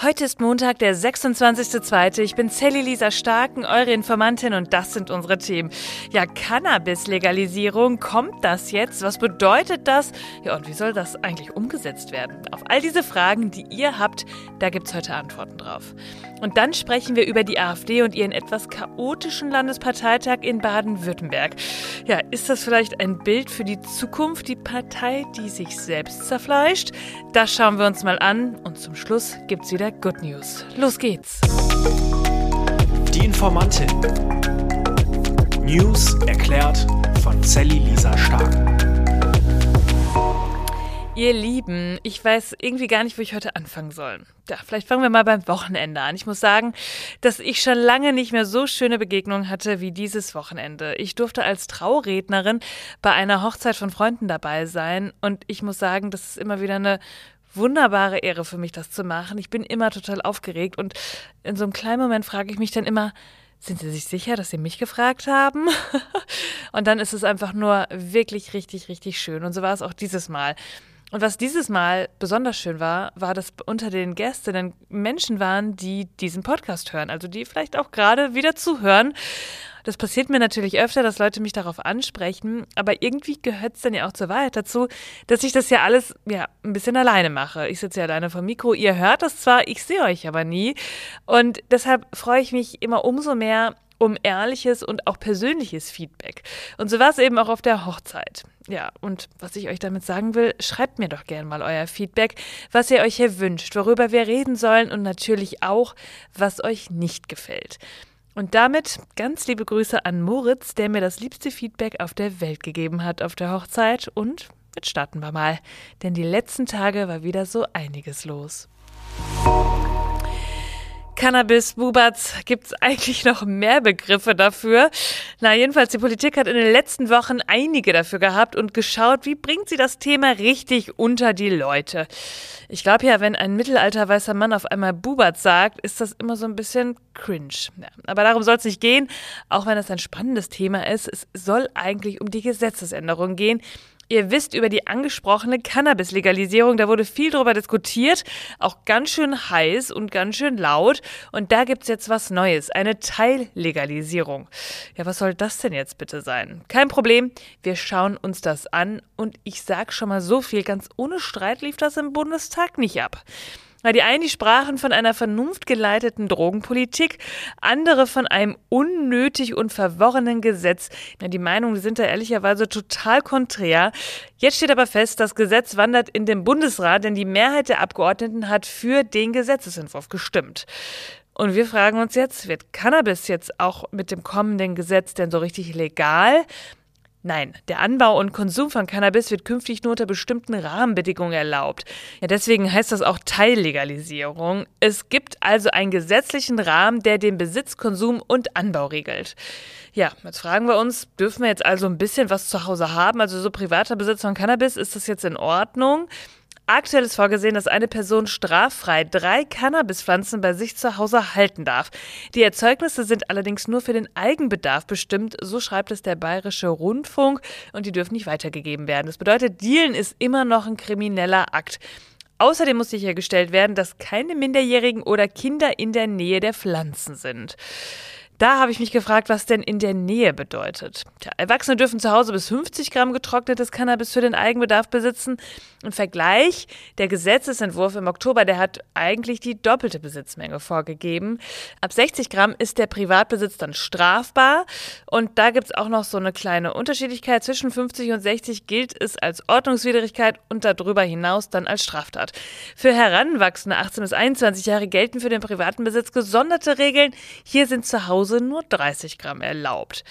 Heute ist Montag, der 26.02. Ich bin Sally-Lisa Starken, eure Informantin, und das sind unsere Themen. Ja, Cannabis-Legalisierung, kommt das jetzt? Was bedeutet das? Ja, und wie soll das eigentlich umgesetzt werden? Auf all diese Fragen, die ihr habt, da gibt's heute Antworten drauf. Und dann sprechen wir über die AfD und ihren etwas chaotischen Landesparteitag in Baden-Württemberg. Ja, ist das vielleicht ein Bild für die Zukunft, die Partei, die sich selbst zerfleischt? Das schauen wir uns mal an und zum Schluss gibt's wieder Good News. Los geht's. Die Informantin. News erklärt von Sally-Lisa Starken. Ihr Lieben, ich weiß irgendwie gar nicht, wo ich heute anfangen soll. Ja, vielleicht fangen wir mal beim Wochenende an. Ich muss sagen, dass ich schon lange nicht mehr so schöne Begegnungen hatte wie dieses Wochenende. Ich durfte als Traurednerin bei einer Hochzeit von Freunden dabei sein und ich muss sagen, das ist immer wieder eine wunderbare Ehre für mich, das zu machen. Ich bin immer total aufgeregt und in so einem kleinen Moment frage ich mich dann immer, sind Sie sich sicher, dass Sie mich gefragt haben? Und dann ist es einfach nur wirklich richtig, richtig schön. Und so war es auch dieses Mal. Und was dieses Mal besonders schön war, war, dass unter den Gästinnen Menschen waren, die diesen Podcast hören, also die vielleicht auch gerade wieder zuhören. Das passiert mir natürlich öfter, dass Leute mich darauf ansprechen, aber irgendwie gehört es dann ja auch zur Wahrheit dazu, dass ich das ja alles ein bisschen alleine mache. Ich sitze ja alleine vom Mikro, ihr hört das zwar, ich sehe euch aber nie und deshalb freue ich mich immer umso mehr um ehrliches und auch persönliches Feedback. Und so war es eben auch auf der Hochzeit. Ja, und was ich euch damit sagen will, schreibt mir doch gerne mal euer Feedback, was ihr euch hier wünscht, worüber wir reden sollen und natürlich auch, was euch nicht gefällt. Und damit ganz liebe Grüße an Moritz, der mir das liebste Feedback auf der Welt gegeben hat auf der Hochzeit. Und jetzt starten wir mal, denn die letzten Tage war wieder so einiges los. Cannabis, Bubatz, gibt's eigentlich noch mehr Begriffe dafür? Na, jedenfalls, die Politik hat in den letzten Wochen einige dafür gehabt und geschaut, wie bringt sie das Thema richtig unter die Leute. Ich glaube ja, wenn ein mittelalterweißer Mann auf einmal Bubatz sagt, ist das immer so ein bisschen cringe. Ja, aber darum soll es nicht gehen, auch wenn das ein spannendes Thema ist. Es soll eigentlich um die Gesetzesänderung gehen. Ihr wisst über die angesprochene Cannabis-Legalisierung, da wurde viel drüber diskutiert, auch ganz schön heiß und ganz schön laut. Und da gibt's jetzt was Neues, eine Teillegalisierung. Ja, was soll das denn jetzt bitte sein? Kein Problem, wir schauen uns das an und ich sag schon mal so viel, ganz ohne Streit lief das im Bundestag nicht ab. Die einen, die sprachen von einer vernunftgeleiteten Drogenpolitik, andere von einem unnötig und verworrenen Gesetz. Die Meinungen sind da ehrlicherweise total konträr. Jetzt steht aber fest, das Gesetz wandert in den Bundesrat, denn die Mehrheit der Abgeordneten hat für den Gesetzesentwurf gestimmt. Und wir fragen uns jetzt, wird Cannabis jetzt auch mit dem kommenden Gesetz denn so richtig legal? Nein, der Anbau und Konsum von Cannabis wird künftig nur unter bestimmten Rahmenbedingungen erlaubt. Ja, deswegen heißt das auch Teillegalisierung. Es gibt also einen gesetzlichen Rahmen, der den Besitz, Konsum und Anbau regelt. Ja, jetzt fragen wir uns, dürfen wir jetzt also ein bisschen was zu Hause haben? Also so privater Besitz von Cannabis, ist das jetzt in Ordnung? Aktuell ist vorgesehen, dass eine Person straffrei 3 Cannabispflanzen bei sich zu Hause halten darf. Die Erzeugnisse sind allerdings nur für den Eigenbedarf bestimmt, so schreibt es der Bayerische Rundfunk, und die dürfen nicht weitergegeben werden. Das bedeutet, Dealen ist immer noch ein krimineller Akt. Außerdem muss sichergestellt werden, dass keine Minderjährigen oder Kinder in der Nähe der Pflanzen sind. Da habe ich mich gefragt, was denn in der Nähe bedeutet. Tja, Erwachsene dürfen zu Hause bis 50 Gramm getrocknetes Cannabis für den Eigenbedarf besitzen. Im Vergleich, der Gesetzesentwurf im Oktober, der hat eigentlich die doppelte Besitzmenge vorgegeben. Ab 60 Gramm ist der Privatbesitz dann strafbar. Und da gibt es auch noch so eine kleine Unterschiedlichkeit. Zwischen 50 und 60 gilt es als Ordnungswidrigkeit und darüber hinaus dann als Straftat. Für Heranwachsende 18 bis 21 Jahre gelten für den privaten Besitz gesonderte Regeln. Hier sind zu Hause nur 30 Gramm erlaubt.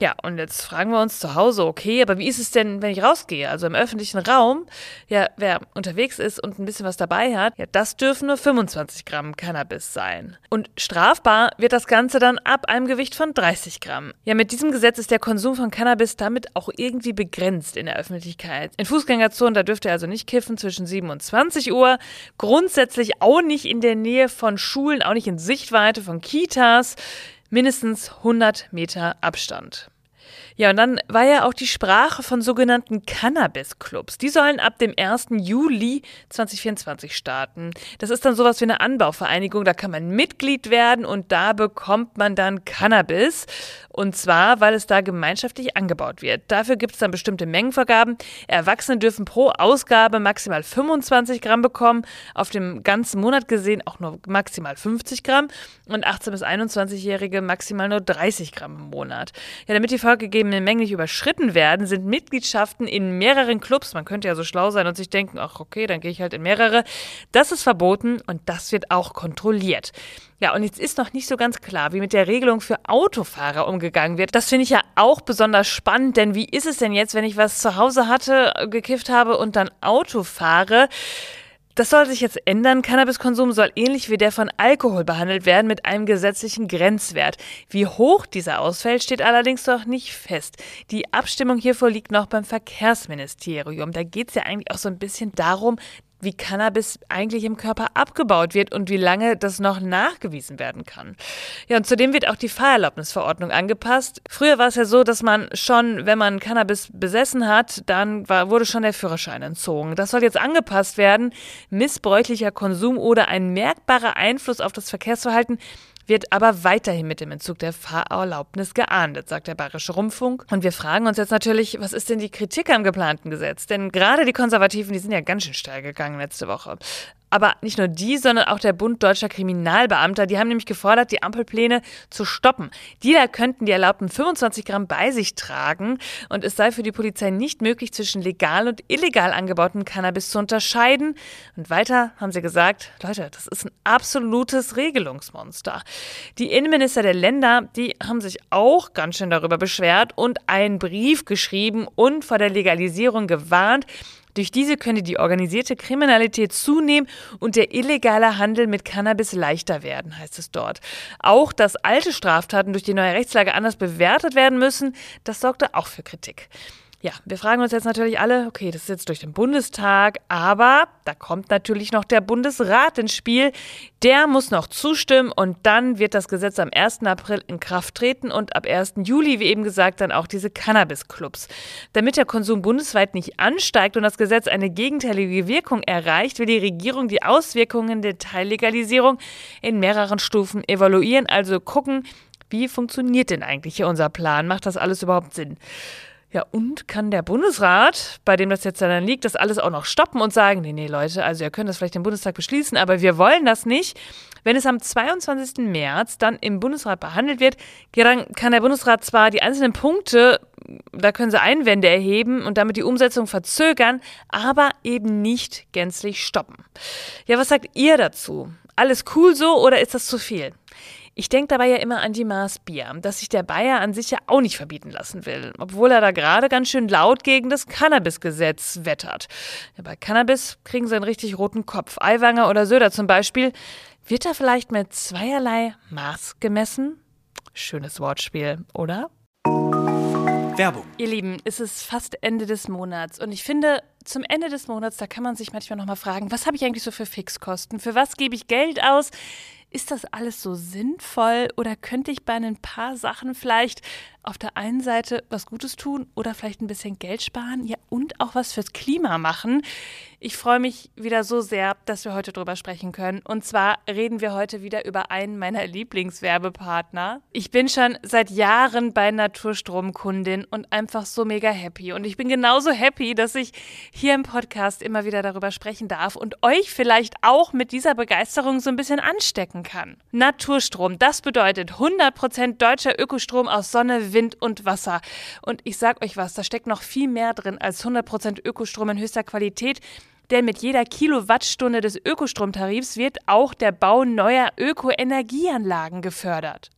Ja, und jetzt fragen wir uns zu Hause, okay, aber wie ist es denn, wenn ich rausgehe? Also im öffentlichen Raum, ja, wer unterwegs ist und ein bisschen was dabei hat, ja, das dürfen nur 25 Gramm Cannabis sein. Und strafbar wird das Ganze dann ab einem Gewicht von 30 Gramm. Ja, mit diesem Gesetz ist der Konsum von Cannabis damit auch irgendwie begrenzt in der Öffentlichkeit. In Fußgängerzonen, da dürft ihr also nicht kiffen zwischen 7 und 20 Uhr. Grundsätzlich auch nicht in der Nähe von Schulen, auch nicht in Sichtweite von Kitas. Mindestens 100 Meter Abstand. Ja, und dann war ja auch die Sprache von sogenannten Cannabis-Clubs. Die sollen ab dem 1. Juli 2024 starten. Das ist dann sowas wie eine Anbauvereinigung. Da kann man Mitglied werden und da bekommt man dann Cannabis. Und zwar, weil es da gemeinschaftlich angebaut wird. Dafür gibt es dann bestimmte Mengenvergaben. Erwachsene dürfen pro Ausgabe maximal 25 Gramm bekommen. Auf dem ganzen Monat gesehen auch nur maximal 50 Gramm. Und 18- bis 21-Jährige maximal nur 30 Gramm im Monat. Ja, damit die vorgegebenen Mengen nicht überschritten werden, sind Mitgliedschaften in mehreren Clubs, man könnte ja so schlau sein und sich denken, ach okay, dann gehe ich halt in mehrere, das ist verboten und das wird auch kontrolliert. Ja, und jetzt ist noch nicht so ganz klar, wie mit der Regelung für Autofahrer umgegangen wird. Das finde ich ja auch besonders spannend, denn wie ist es denn jetzt, wenn ich was zu Hause hatte, gekifft habe und dann Auto fahre? Das soll sich jetzt ändern. Cannabiskonsum soll ähnlich wie der von Alkohol behandelt werden mit einem gesetzlichen Grenzwert. Wie hoch dieser ausfällt, steht allerdings noch nicht fest. Die Abstimmung hierfür liegt noch beim Verkehrsministerium. Da geht es ja eigentlich auch so ein bisschen darum, wie Cannabis eigentlich im Körper abgebaut wird und wie lange das noch nachgewiesen werden kann. Ja, und zudem wird auch die Fahrerlaubnisverordnung angepasst. Früher war es ja so, dass man schon, wenn man Cannabis besessen hat, dann wurde schon der Führerschein entzogen. Das soll jetzt angepasst werden. Missbräuchlicher Konsum oder ein merkbarer Einfluss auf das Verkehrsverhalten wird aber weiterhin mit dem Entzug der Fahrerlaubnis geahndet, sagt der Bayerische Rundfunk. Und wir fragen uns jetzt natürlich, was ist denn die Kritik am geplanten Gesetz? Denn gerade die Konservativen, die sind ja ganz schön steil gegangen letzte Woche. Aber nicht nur die, sondern auch der Bund Deutscher Kriminalbeamter, die haben nämlich gefordert, die Ampelpläne zu stoppen. Dealer könnten die erlaubten 25 Gramm bei sich tragen und es sei für die Polizei nicht möglich, zwischen legal und illegal angebauten Cannabis zu unterscheiden. Und weiter haben sie gesagt, Leute, das ist ein absolutes Regelungsmonster. Die Innenminister der Länder, die haben sich auch ganz schön darüber beschwert und einen Brief geschrieben und vor der Legalisierung gewarnt. Durch diese könnte die organisierte Kriminalität zunehmen und der illegale Handel mit Cannabis leichter werden, heißt es dort. Auch, dass alte Straftaten durch die neue Rechtslage anders bewertet werden müssen, das sorgte auch für Kritik. Ja, wir fragen uns jetzt natürlich alle, okay, das ist jetzt durch den Bundestag, aber da kommt natürlich noch der Bundesrat ins Spiel. Der muss noch zustimmen und dann wird das Gesetz am 1. April in Kraft treten und ab 1. Juli, wie eben gesagt, dann auch diese Cannabis-Clubs. Damit der Konsum bundesweit nicht ansteigt und das Gesetz eine gegenteilige Wirkung erreicht, will die Regierung die Auswirkungen der Teillegalisierung in mehreren Stufen evaluieren, also gucken, wie funktioniert denn eigentlich hier unser Plan? Macht das alles überhaupt Sinn? Ja, und kann der Bundesrat, bei dem das jetzt dann liegt, das alles auch noch stoppen und sagen, nee, Leute, also ihr könnt das vielleicht im Bundestag beschließen, aber wir wollen das nicht. Wenn es am 22. März dann im Bundesrat behandelt wird, dann kann der Bundesrat zwar die einzelnen Punkte, da können sie Einwände erheben und damit die Umsetzung verzögern, aber eben nicht gänzlich stoppen. Ja, was sagt ihr dazu? Alles cool so oder ist das zu viel? Ich denke dabei ja immer an die Maß-Bier, dass sich der Bayer an sich ja auch nicht verbieten lassen will, obwohl er da gerade ganz schön laut gegen das Cannabis-Gesetz wettert. Ja, bei Cannabis kriegen sie einen richtig roten Kopf. Aiwanger oder Söder zum Beispiel. Wird da vielleicht mit zweierlei Maß gemessen? Schönes Wortspiel, oder? Werbung. Ihr Lieben, es ist fast Ende des Monats und ich finde, zum Ende des Monats, da kann man sich manchmal nochmal fragen, was habe ich eigentlich so für Fixkosten, für was gebe ich Geld aus, ist das alles so sinnvoll oder könnte ich bei ein paar Sachen vielleicht auf der einen Seite was Gutes tun oder vielleicht ein bisschen Geld sparen, ja und auch was fürs Klima machen? Ich freue mich wieder so sehr, dass wir heute drüber sprechen können. Und zwar reden wir heute wieder über einen meiner Lieblingswerbepartner. Ich bin schon seit Jahren bei Naturstrom Kundin und einfach so mega happy. Und ich bin genauso happy, dass ich hier im Podcast immer wieder darüber sprechen darf und euch vielleicht auch mit dieser Begeisterung so ein bisschen anstecken kann. Naturstrom, das bedeutet 100% deutscher Ökostrom aus Sonne, Wind und Wasser. Und ich sag euch was, da steckt noch viel mehr drin als 100% Ökostrom in höchster Qualität. Denn mit jeder Kilowattstunde des Ökostromtarifs wird auch der Bau neuer Ökoenergieanlagen gefördert.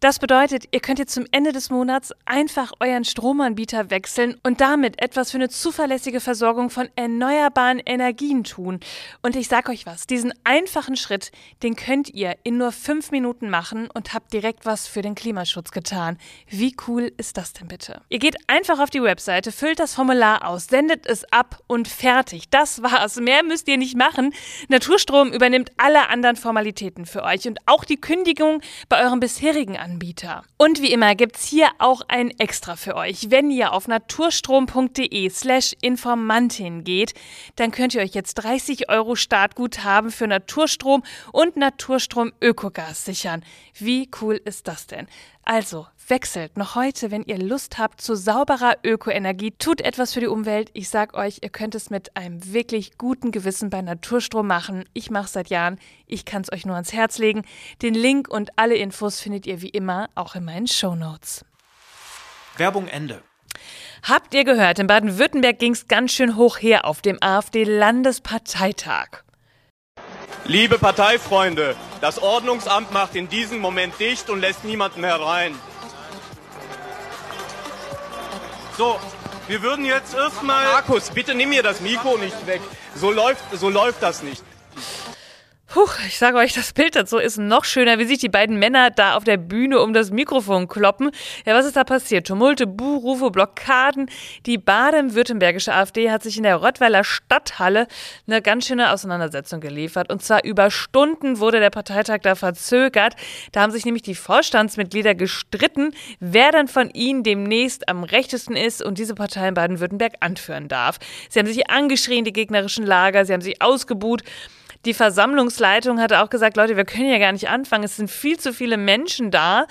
Das bedeutet, ihr könnt jetzt zum Ende des Monats einfach euren Stromanbieter wechseln und damit etwas für eine zuverlässige Versorgung von erneuerbaren Energien tun. Und ich sag euch was, diesen einfachen Schritt, den könnt ihr in nur 5 Minuten machen und habt direkt was für den Klimaschutz getan. Wie cool ist das denn bitte? Ihr geht einfach auf die Webseite, füllt das Formular aus, sendet es ab und fertig. Das war's. Mehr müsst ihr nicht machen. Naturstrom übernimmt alle anderen Formalitäten für euch und auch die Kündigung bei eurem bisherigen Anbieter. Anbieter. Und wie immer gibt's hier auch ein Extra für euch. Wenn ihr auf naturstrom.de/Informantin geht, dann könnt ihr euch jetzt 30 € Startguthaben für Naturstrom und Naturstrom Ökogas sichern. Wie cool ist das denn? Also wechselt noch heute, wenn ihr Lust habt, zu sauberer Ökoenergie. Tut etwas für die Umwelt. Ich sag euch, ihr könnt es mit einem wirklich guten Gewissen bei Naturstrom machen. Ich mache es seit Jahren. Ich kann es euch nur ans Herz legen. Den Link und alle Infos findet ihr wie immer auch in meinen Shownotes. Werbung Ende. Habt ihr gehört, in Baden-Württemberg ging es ganz schön hoch her auf dem AfD-Landesparteitag. Liebe Parteifreunde, das Ordnungsamt macht in diesem Moment dicht und lässt niemanden herein. So, wir würden jetzt erstmal... Markus, bitte nimm mir das Mikro nicht weg. So läuft das nicht. Puh, ich sage euch, das Bild dazu ist noch schöner, wie sich die beiden Männer da auf der Bühne um das Mikrofon kloppen. Ja, was ist da passiert? Tumulte, Buhrufe, Blockaden. Die baden-württembergische AfD hat sich in der Rottweiler Stadthalle eine ganz schöne Auseinandersetzung geliefert. Und zwar über Stunden wurde der Parteitag da verzögert. Da haben sich nämlich die Vorstandsmitglieder gestritten, wer dann von ihnen demnächst am rechtesten ist und diese Partei in Baden-Württemberg anführen darf. Sie haben sich angeschrien, die gegnerischen Lager, sie haben sich ausgebuht. Die Versammlungsleitung hatte auch gesagt, Leute, wir können ja gar nicht anfangen, es sind viel zu viele Menschen da.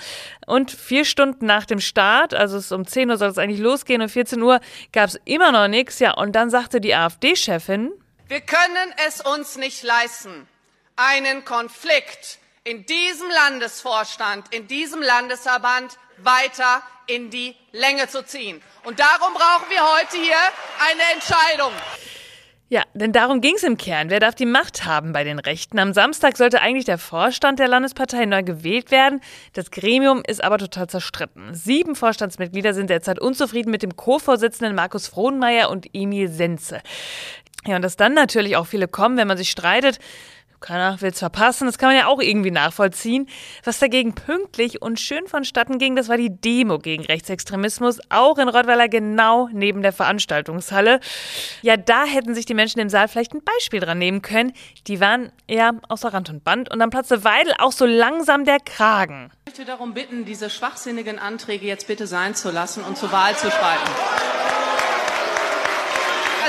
Und 4 Stunden nach dem Start, also um 10 Uhr soll es eigentlich losgehen, um 14 Uhr gab es immer noch nichts. Ja, und dann sagte die AfD-Chefin: Wir können es uns nicht leisten, einen Konflikt in diesem Landesvorstand, in diesem Landesverband weiter in die Länge zu ziehen. Und darum brauchen wir heute hier eine Entscheidung. Ja, denn darum ging es im Kern. Wer darf die Macht haben bei den Rechten? Am Samstag sollte eigentlich der Vorstand der Landespartei neu gewählt werden. Das Gremium ist aber total zerstritten. 7 Vorstandsmitglieder sind derzeit unzufrieden mit dem Co-Vorsitzenden Markus Frohnmeier und Emil Senze. Ja, und dass dann natürlich auch viele kommen, wenn man sich streitet. Keiner will es verpassen, das kann man ja auch irgendwie nachvollziehen. Was dagegen pünktlich und schön vonstatten ging, das war die Demo gegen Rechtsextremismus, auch in Rottweiler, genau neben der Veranstaltungshalle. Ja, da hätten sich die Menschen im Saal vielleicht ein Beispiel dran nehmen können. Die waren eher außer Rand und Band und dann platzte Weidel auch so langsam der Kragen. Ich möchte darum bitten, diese schwachsinnigen Anträge jetzt bitte sein zu lassen und zur Wahl zu schreiten.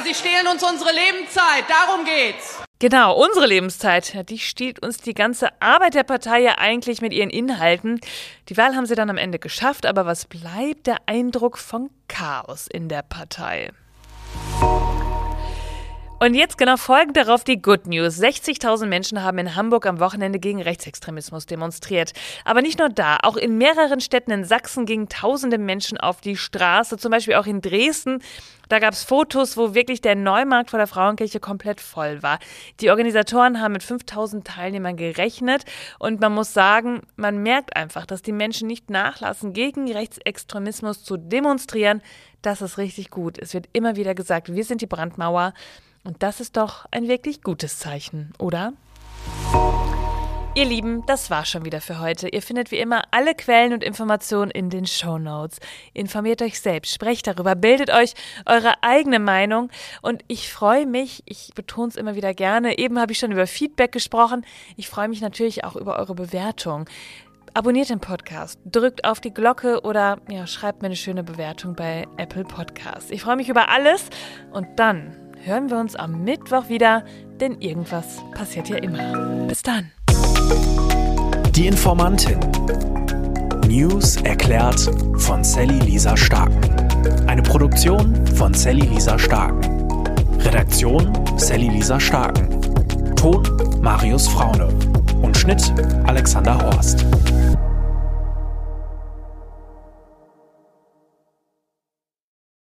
Sie stehlen uns unsere Lebenszeit, darum geht's. Genau, unsere Lebenszeit, die steht uns die ganze Arbeit der Partei ja eigentlich mit ihren Inhalten. Die Wahl haben sie dann am Ende geschafft, aber was bleibt? Der Eindruck von Chaos in der Partei. Und jetzt genau folgend darauf die Good News. 60.000 Menschen haben in Hamburg am Wochenende gegen Rechtsextremismus demonstriert. Aber nicht nur da, auch in mehreren Städten in Sachsen gingen tausende Menschen auf die Straße, zum Beispiel auch in Dresden. Da gab es Fotos, wo wirklich der Neumarkt vor der Frauenkirche komplett voll war. Die Organisatoren haben mit 5.000 Teilnehmern gerechnet und man muss sagen, man merkt einfach, dass die Menschen nicht nachlassen, gegen Rechtsextremismus zu demonstrieren. Das ist richtig gut. Es wird immer wieder gesagt, wir sind die Brandmauer und das ist doch ein wirklich gutes Zeichen, oder? Ihr Lieben, das war schon wieder für heute. Ihr findet wie immer alle Quellen und Informationen in den Shownotes. Informiert euch selbst, sprecht darüber, bildet euch eure eigene Meinung. Und ich freue mich, ich betone es immer wieder gerne, eben habe ich schon über Feedback gesprochen. Ich freue mich natürlich auch über eure Bewertung. Abonniert den Podcast, drückt auf die Glocke oder ja, schreibt mir eine schöne Bewertung bei Apple Podcasts. Ich freue mich über alles und dann hören wir uns am Mittwoch wieder, denn irgendwas passiert ja immer. Bis dann. Die Informantin. News erklärt von Sally-Lisa Starken. Eine Produktion von Sally-Lisa Starken. Redaktion Sally-Lisa Starken. Ton Marius Fraune. Und Schnitt Alexander Horst.